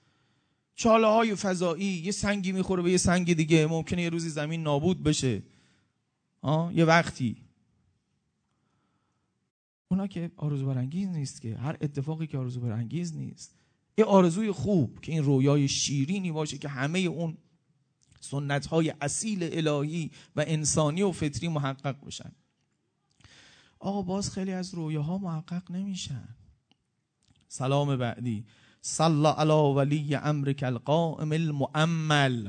چاله های فضایی، یه سنگی میخوره به یه سنگ دیگه، ممکنه یه روزی زمین نابود بشه. آه یه وقتی اونا که آرزو برانگیز نیست، که هر اتفاقی که آرزو برانگیز نیست. یه آرزوی خوب که این رویای شیرینی باشه که همه اون سنت های اصیل الهی و انسانی و فطری محقق بشن. آقا باز خیلی از رویاها محقق نمیشن. سلام بعدی، صلی علی ولی امرک القائم المؤمل.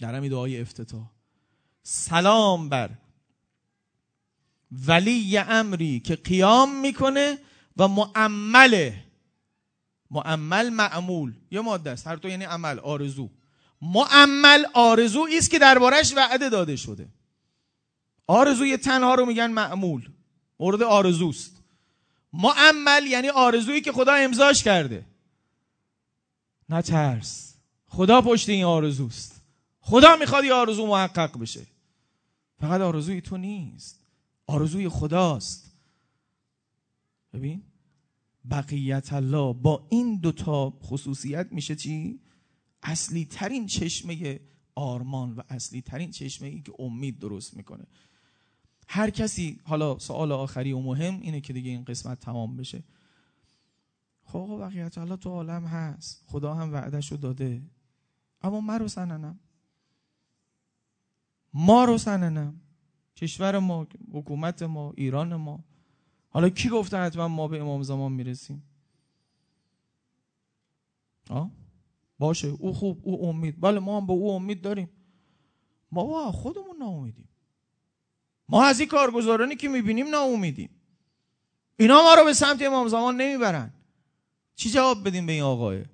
در همین دعای افتتاح سلام بر ولی امری که قیام میکنه و مؤمله. مؤمل معمول یه ماده است، هر تو یعنی عمل، آرزو. مؤمل آرزویی است که دربارش وعده داده شده. آرزوی تنها رو میگن معمول، مورد آرزوست. معمل یعنی آرزویی که خدا امضاش کرده. نه ترس، خدا پشت این آرزوست. خدا میخواد این آرزو محقق بشه. فقط آرزوی تو نیست، آرزوی خداست. ببین بقیت الله با این دوتا خصوصیت میشه چی؟ اصلی ترین چشمه آرمان و اصلی ترین چشمه ای که امید درست میکنه. هر کسی، حالا سوال آخری و مهم اینه که دیگه این قسمت تمام بشه، خب بقیت الله تو عالم هست، خدا هم وعدهشو داده، اما ما رو سننم، ما رو سننم، کشور ما، حکومت ما، ایران ما. حالا کی گفته حتما ما به امام زمان میرسیم؟ آه باشه او خوب، او امید، بله ما هم به او امید داریم. ما با خودمون ناامیدیم، ما از این کارگزارانی که میبینیم ناامیدیم. اینا ما رو به سمت امام زمان نمیبرن. چی جواب بدیم به این آقای؟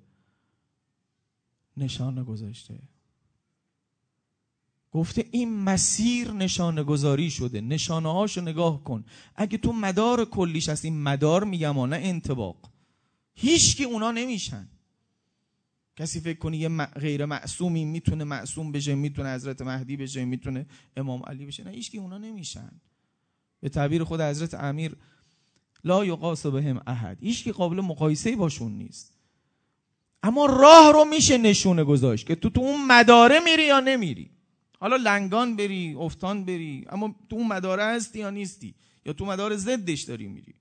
نشانه گذاشته، گفته این مسیر نشانه گذاری شده، نشانه هاشو نگاه کن. اگه تو مدار کلیش هست، این مدار میگم آنه انطباق، هیچ که اونا نمیشن. کسی فکر کنی یه غیر معصومی میتونه معصوم بشه، میتونه حضرت مهدی بشه، میتونه امام علی بشه؟ نه، هیچکی اونا نمیشن. به تعبیر خود حضرت امیر لا یقاس بهم احد، هیچکی قابل مقایسه باشون نیست. اما راه رو میشه نشونه گذاشت که تو تو اون مداره میری یا نمیری. حالا لنگان بری، افتان بری، اما تو اون مداره هستی یا نیستی، یا تو مدار ضدش داری میری.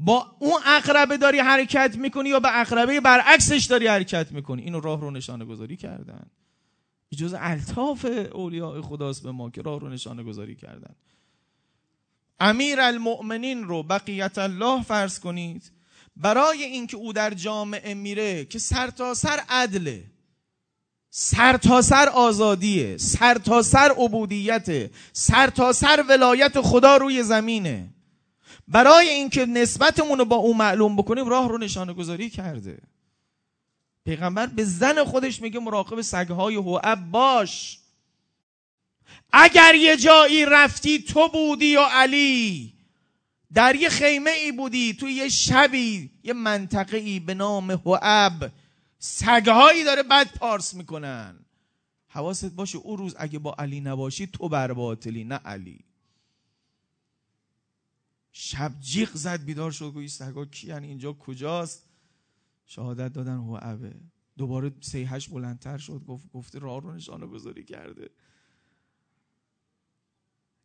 با اون عقربه داری حرکت میکنی یا به عقربه برعکسش داری حرکت میکنی؟ اینو راه رو نشانه گذاری کردن. جز الطاف اولیاء خداست به ما که راه رو نشانه گذاری کردن. امیر المؤمنین رو بقیت الله فرض کنید، برای اینکه او در جامعه میره که سر تا سر عدله، سر تا سر آزادیه، سر تا سر عبودیته، سر تا سر ولایت خدا روی زمینه، برای اینکه نسبتمون رو با اون معلوم بکنیم راه رو نشانه گذاری کرده. پیغمبر به زن خودش میگه مراقب سگهای هوعب باش، اگر یه جایی رفتی تو بودی و علی، در یه خیمه ای بودی، تو یه شبی، یه منطقه ای به نام هوعب، سگهایی داره بد پارس میکنن، حواست باشه اون روز اگه با علی نباشی تو بر باطلی، نه علی. شب جیغ زد بیدار شد گویی سگا کیان اینجا کجاست؟ شهادت دادن هو عبه. دوباره صیحش بلندتر شد، گفت گفته راه رو نشانه گذاری کرده.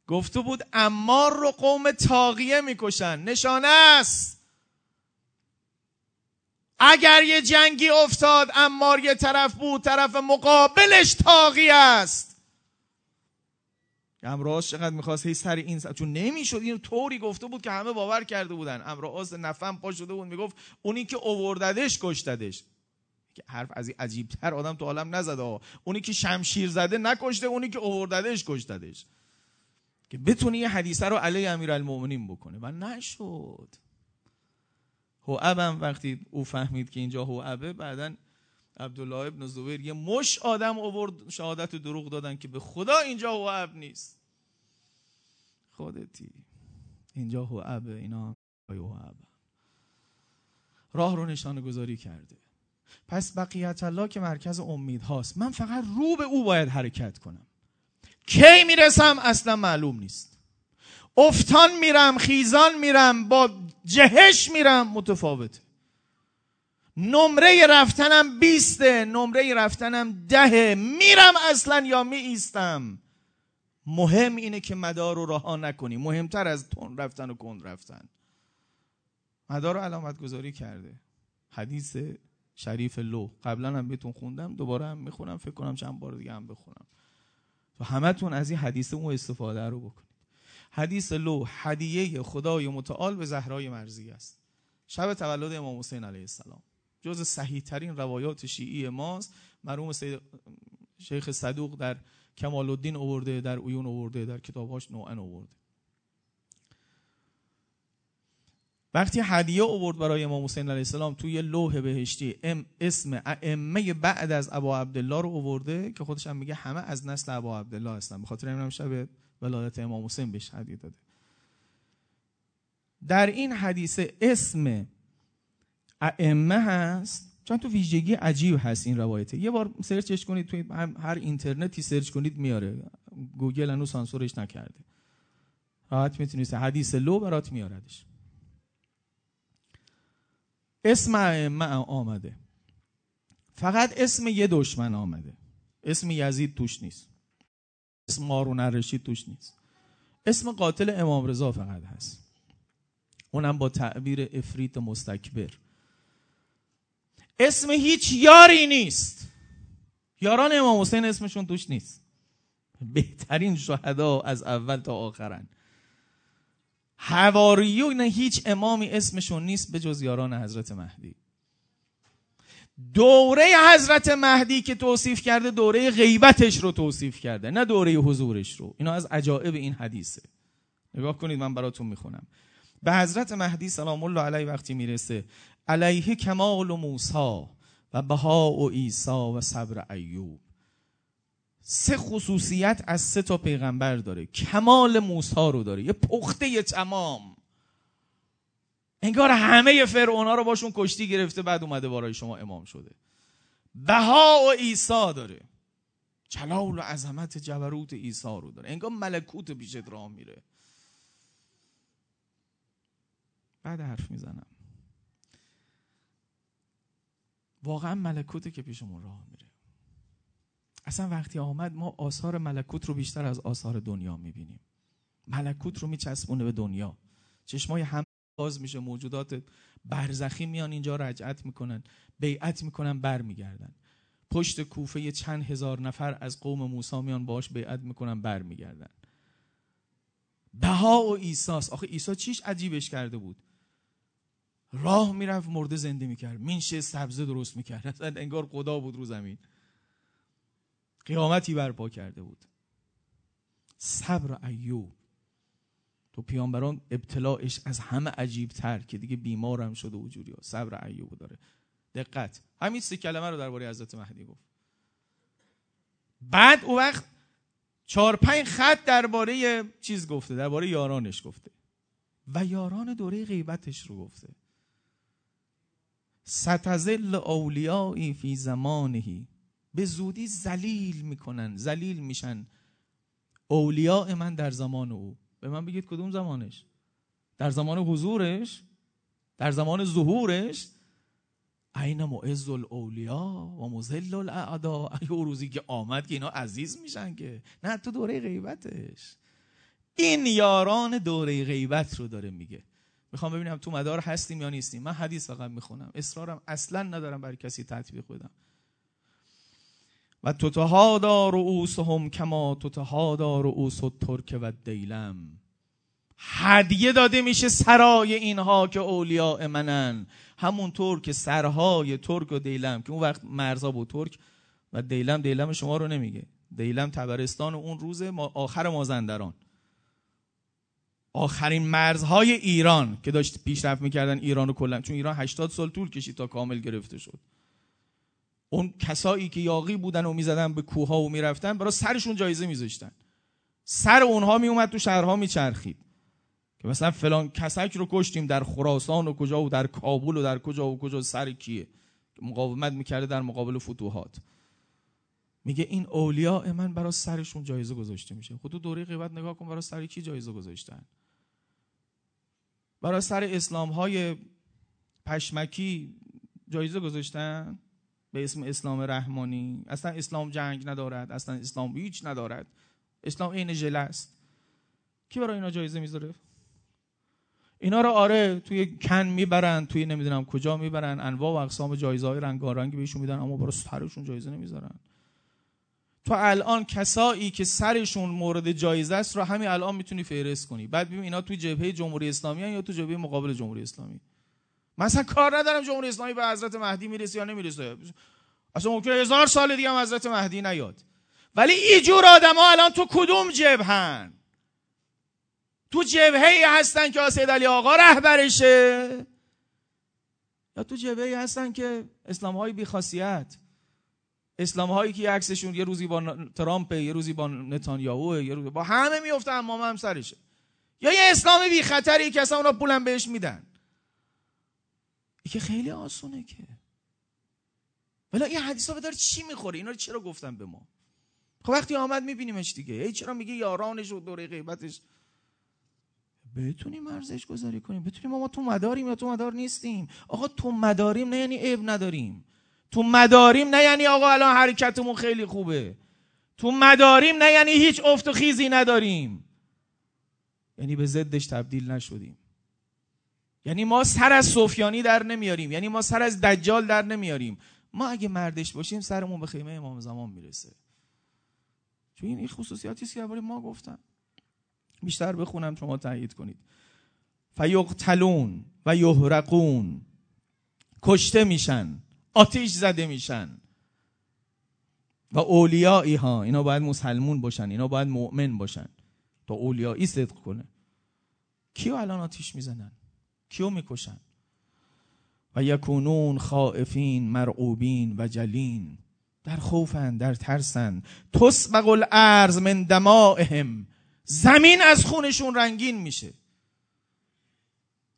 گفته بود عمار رو قوم طاغیه میکشن، نشانه است. اگر یه جنگی افتاد عمار یه طرف بود، طرف مقابلش طاغیه است. امراض چقدر میخواست هی سر این سر. چون نمیشد، این طوری گفته بود که همه باور کرده بودن. امراض نفهم پا شده بود میگفت اونی که اوورددش کشتدش. که حرف از این عجیبتر آدم تو عالم نزده. اونی که شمشیر زده نکشته، اونی که اوورددش کشتدش. که بتونی یه حدیثه رو علیه امیرالمومنین بکنه و نشد. هوعب هم وقتی او فهمید که اینجا هوعبه، بعدن عبدالله ابن زبیر یه مش آدم آورد شهادت دروغ دادن که به خدا اینجا هوعب نیست، خودتی، اینجا هوعبه، اینا هوعبه. راه رو نشانه گذاری کرده. پس بقیت الله که مرکز امید هاست، من فقط رو به او باید حرکت کنم. کی میرسم اصلا معلوم نیست. افتان میرم، خیزان میرم، با جهش میرم، متفاوته. نمره رفتنم بیسته، نمره رفتنم دهه، میرم اصلا یا می ایستم. مهم اینه که مدار رو رها نکنی، مهمتر از تون رفتن و کند رفتن. مدار رو علامت گذاری کرده. حدیث شریف لو قبلا هم بهتون خوندم، دوباره هم میخونم، فکر کنم چند بار دیگه هم بخونم تو همه تون از این حدیث اون استفاده رو بکنید. حدیث لو هدیه خدای متعال به زهرای مرزی است. شب تولد امام حسین علیه السلام جز صحیح ترین روایات شیعی ماست. مرحوم سید شیخ صدوق در کمال الدین آورده، در عیون آورده، در کتابهاش نوعا آورده. وقتی هدیه آورد برای امام حسین علیه السلام، توی لوح بهشتی ام اسم ائمه بعد از ابا عبدالله رو آورده که خودش هم میگه همه از نسل ابا عبدالله هستن، به خاطر همین شب ولادت امام حسین بهش هدیه داده. در این حدیثه اسم ائمه هست. چند تا ویژگی عجیب هست این روایته. یه بار سرچش کنید، توی هر اینترنتی سرچ کنید میاره. گوگل هنوز سانسورش نکرده. راحت میتونید حدیث لو برات میاردش. اسم ائمه آمده. فقط اسم یه دشمن آمده. اسم یزید توش نیست. اسم هارون الرشید توش نیست. اسم قاتل امام رضا فقط هست. اونم با تعبیر افریت مستکبر. اسم هیچ یاری نیست. یاران امام حسین اسمشون توش نیست. بهترین شهدا از اول تا آخرن. حواریون هیچ امامی اسمشون نیست به جز یاران حضرت مهدی. دوره حضرت مهدی که توصیف کرده، دوره غیبتش رو توصیف کرده، نه دوره حضورش رو. اینا از عجایب این حدیثه. نگاه کنید، من براتون میخونم. به حضرت مهدی سلام الله علیه وقتی میرسه، علیه کمال و موسی و بها و عیسی و صبر ایوب، سه خصوصیت از سه تا پیغمبر داره. کمال موسی رو داره، یه پخته، یه تمام، انگار همه فرعون‌ها رو باشون کشتی گرفته بعد اومده برای شما امام شده. بها و عیسی داره، جلال و عظمت جبروت عیسی رو داره، انگار ملکوت پیش راه میره. بعد حرف میزنم، واقعا ملکوته که پیشمون راه میره. اصلا وقتی آمد ما آثار ملکوت رو بیشتر از آثار دنیا میبینیم. ملکوت رو میچسبونه به دنیا، چشمای هم باز میشه، موجودات برزخی میان اینجا رجعت میکنن، بیعت میکنن، بر میگردن. پشت کوفه چند هزار نفر از قوم موسی میان باش بیعت میکنن، بر میگردن. بها و عیساست. آخه عیسی چیش عجیبش کرده بود؟ راه میرفت مرده زنده میکرد، مینشه سبزه درست میکرد، اصلا انگار خدا بود رو زمین، قیامتی برپا کرده بود. صبر ایوب، تو پیامبران ابتلاعش از همه عجیب تر که دیگه بیمارم شده و جوری ها. صبر ایوب داره. دقت، همین سه کلمه رو درباره حضرت مهدی گفت. بعد اون وقت چهار پنج خط درباره چیز گفته، درباره یارانش گفته و یاران دوره غیبتش رو گفته. ستزل اولیایی فی زمانهی به زودی ذلیل میکنن، ذلیل میشن اولیاء من در زمان او. به من بگید کدوم زمانش؟ در زمان حضورش؟ در زمان ظهورش؟ عین معز الاولیاء و مذل الاعداء. اون روزی که آمد که اینا عزیز میشن، که نه تو دوره غیبتش. این یاران دوره غیبت رو داره میگه. میخوام ببینم تو مدار هستیم یا نیستیم. من حدیث فقط میخونم، اصرارم اصلا ندارم برای کسی ترتیب خودم. و تتهادا رؤوسهم کما تتهادا رؤوس الترک و دیلم. هدیه داده میشه سرای اینها که اولیاء منن، همونطور که سرهای ترک و دیلم، که اون وقت مرزا بود ترک و دیلم. دیلم شما رو نمیگه، دیلم تبرستان اون روز آخر مازندران، آخرین مرزهای ایران که داشت پیشرفت میکردن ایران رو کلا، چون ایران هشتاد سال طول کشید تا کامل گرفته شد. اون کسایی که یاغی بودن و میزدن به کوها و میرفتن، برای سرشون جایزه میذاشتن. سر اونها میومد تو شهرها میچرخید که مثلا فلان کسک رو کشتیم در خراسان و کجا و در کابل و در کجا و کجا، سر کیه که مقاومت میکرده در مقابل فتوحات. میگه این اولیاء من برای سرشون جایزه گذاشته میشه. خود تو دوره غیبت نگاه کن برای سر کی جایزه گذاشتن. برای سر اسلام‌های پشمکی جایزه گذاشتن به اسم اسلام رحمانی. اصلا اسلام جنگ ندارد، اصلا اسلام هیچ ندارد، اسلام عین ژله است. کی برای اینا جایزه میذاره؟ اینا رو آره توی کن میبرن، توی نمیدونم کجا میبرن، انواع و اقسام جایزه‌های رنگارنگی بهشون میدن، اما برای سرشون جایزه نمیذارن. تو الان کسایی که سرشون مورد جایزه است رو همین الان میتونی فهرست کنی، بعد ببین اینا توی جبهه جمهوری اسلامی هن یا تو جبهه مقابل جمهوری اسلامی. من اصلا کار ندارم جمهوری اسلامی به حضرت مهدی میرسه یا نمیرسه، اصلا ممکنه هزار سال دیگه هم حضرت مهدی نیاد، ولی اینجور آدما الان تو کدوم جبهن؟ تو جبهه‌ای هستن که سید علی آقا رهبرشه، یا تو جبهه‌ای هستن که اسلام‌های بی خاصیت، اسلام هایی که عکسشون یه روزی با ترامپ، یه روزی با نتانیاهو، یه روزی با همه میفته، امام هم سرشه. یا یه اسلام بی خطری که اصلا اونا پولم بهش میدن. این که خیلی آسونه که. ولی این حدیثا داره چی میخوره؟ اینا رو چرا گفتن به ما؟ خب وقتی آمد میبینیمش دیگه. ای چرا میگه یارانش و دوره غیبتش؟ بتونیم ارزش گذاری کنیم، بتونیم ما, ما تو مداریم یا تو مدار نیستیم. آقا تو مداریم نه یعنی عیب نداریم. تو مداریم نه یعنی آقا الان حرکتمون خیلی خوبه. تو مداریم نه یعنی هیچ افت و خیزی نداریم، یعنی به ضدش تبدیل نشدیم، یعنی ما سر از سفیانی در نمیاریم، یعنی ما سر از دجال در نمیاریم. ما اگه مردش باشیم سرمون به خیمه امام زمان میرسه. چون این خصوصیاتی است که اول ما گفتن. بیشتر بخونم شما تایید کنید. فیقتلون و یهرقون، کشته میشن، آتیش زده میشن. و اولیایی ها، اینا باید مسلمون باشن، اینا باید مؤمن باشن تا اولیایی صدق کنه. کیو الان آتیش میزنن؟ کیو میکشن؟ و یکونون خائفین مرعوبین و جلین، در خوفن، در ترسن. تسبق الارض من دمائهم، زمین از خونشون رنگین میشه.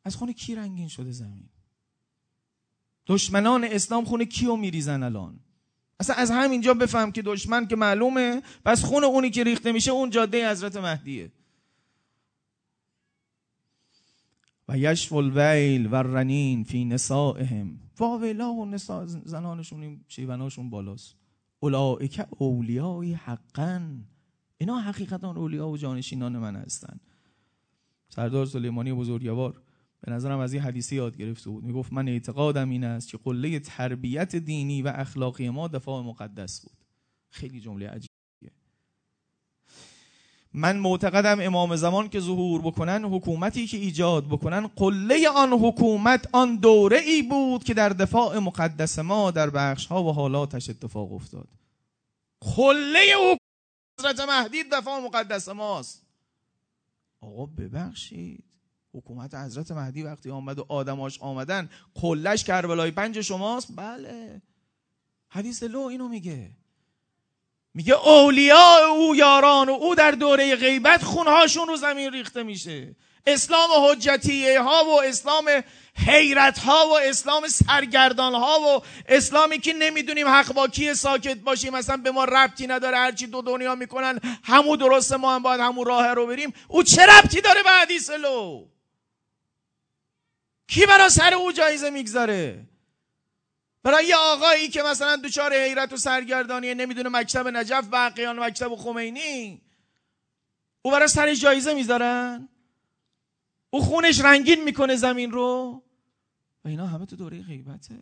از خون کی رنگین شده زمین؟ دشمنان اسلام خون کیو میریزن الان؟ اصلا از همینجا بفهم که دشمن که معلومه، بس خون اونی که ریخته میشه اون جاده حضرت مهدیه. و یشفو الویل و رنین فی نسائهم، واویلا و نساء زنانشون، این شیوناشون بالاست. اولائک اولیای حقا، اینا حقیقتا اولیا و جانشینان من هستن. سردار سلیمانی بزرگوار به نظرم از این حدیثی یاد گرفته بود، میگفت من اعتقادم این است که قله تربیت دینی و اخلاقی ما دفاع مقدس بود. خیلی جمله عجیبیه. من معتقدم امام زمان که ظهور بکنن، حکومتی که ایجاد بکنن، قله آن حکومت آن دوره ای بود که در دفاع مقدس ما در بخش ها و حالاتش اتفاق افتاد. قله حکومت حضرت مهدی دفاع مقدس ماست. آقا ببخشید، حکومت حضرت مهدی وقتی آمد و آدماش آمدن، قلهش کربلای پنج شماست؟ بله. حدیث لو اینو میگه. میگه اولیاء او یاران و او در دوره غیبت خونهاشون رو زمین ریخته میشه. اسلام حجتیه ها و اسلام حیرت ها و اسلام سرگردان ها و اسلامی که نمیدونیم حق با کیه، ساکت باشیم، اصلا به ما ربطی نداره، هرچی دو دنیا میکنن همون درسته، ما هم باید همون راه رو بریم. او چه ربطی داره به حدیث لو؟ کی برای سر او جایزه میگذاره؟ برای یه آقایی که مثلا دوچار حیرت و سرگردانیه، نمیدونه مکتب نجف بقیان مکتب و خمینی، او برای سرش جایزه میذارن؟ او خونش رنگین میکنه زمین رو؟ و اینا همه تو دوره غیبته.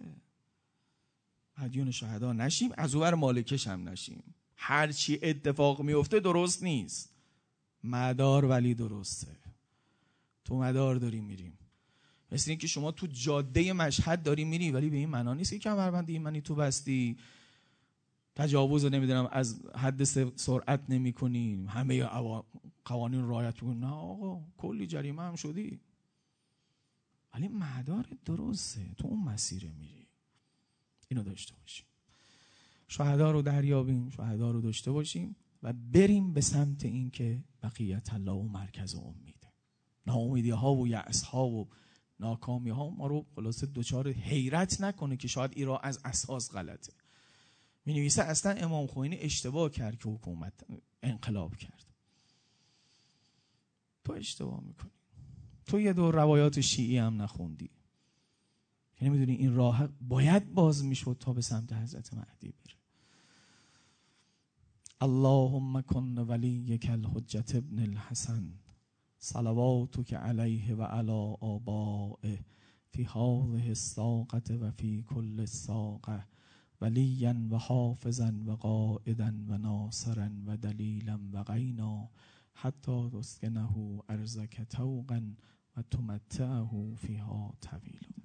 هدیون شهدا نشیم، از اونور مالکش هم نشیم. هر چی اتفاق میفته درست نیست، مدار ولی درسته. تو مدار داریم میریم. مثل این که شما تو جاده مشهد داری میری، ولی به این معنا نیست که کمربند ایمنی تو بستی، تجاوز رو نمیدونم از حد سرعت نمی کنی، همه قوانین رعایت میکنی. نه آقا، کلی جریمه هم شدی، ولی مدار درسته، تو اون مسیره میری. اینو داشته باشیم، شهدا رو دریابیم، شهدا رو داشته باشیم و بریم به سمت این که بقیت الله و مرکز امیده. ناامیدی ها و یأس ها و ناکامی ها ما رو خلاصه دوچار حیرت نکنه که شاید ایرا از اساس غلطه. می نویسه اصلا امام خمینی اشتباه کرد که حکومت انقلاب کرد. تو اشتباه میکنی، تو یه دور روایات شیعی هم نخوندی، یعنی میدونی این راه باید باز میشد تا به سمت حضرت مهدی بره. اللهم کن ولیک الحجة ابن الحسن صلواتک علیه و علی آبائه فی هذه الساقة و فی کل الساقة ولیا و حافظا و قائدا و ناصرا و دلیلا و غینا حتی تسکنه ارضک طوقا و تمتعه فیها طویلا.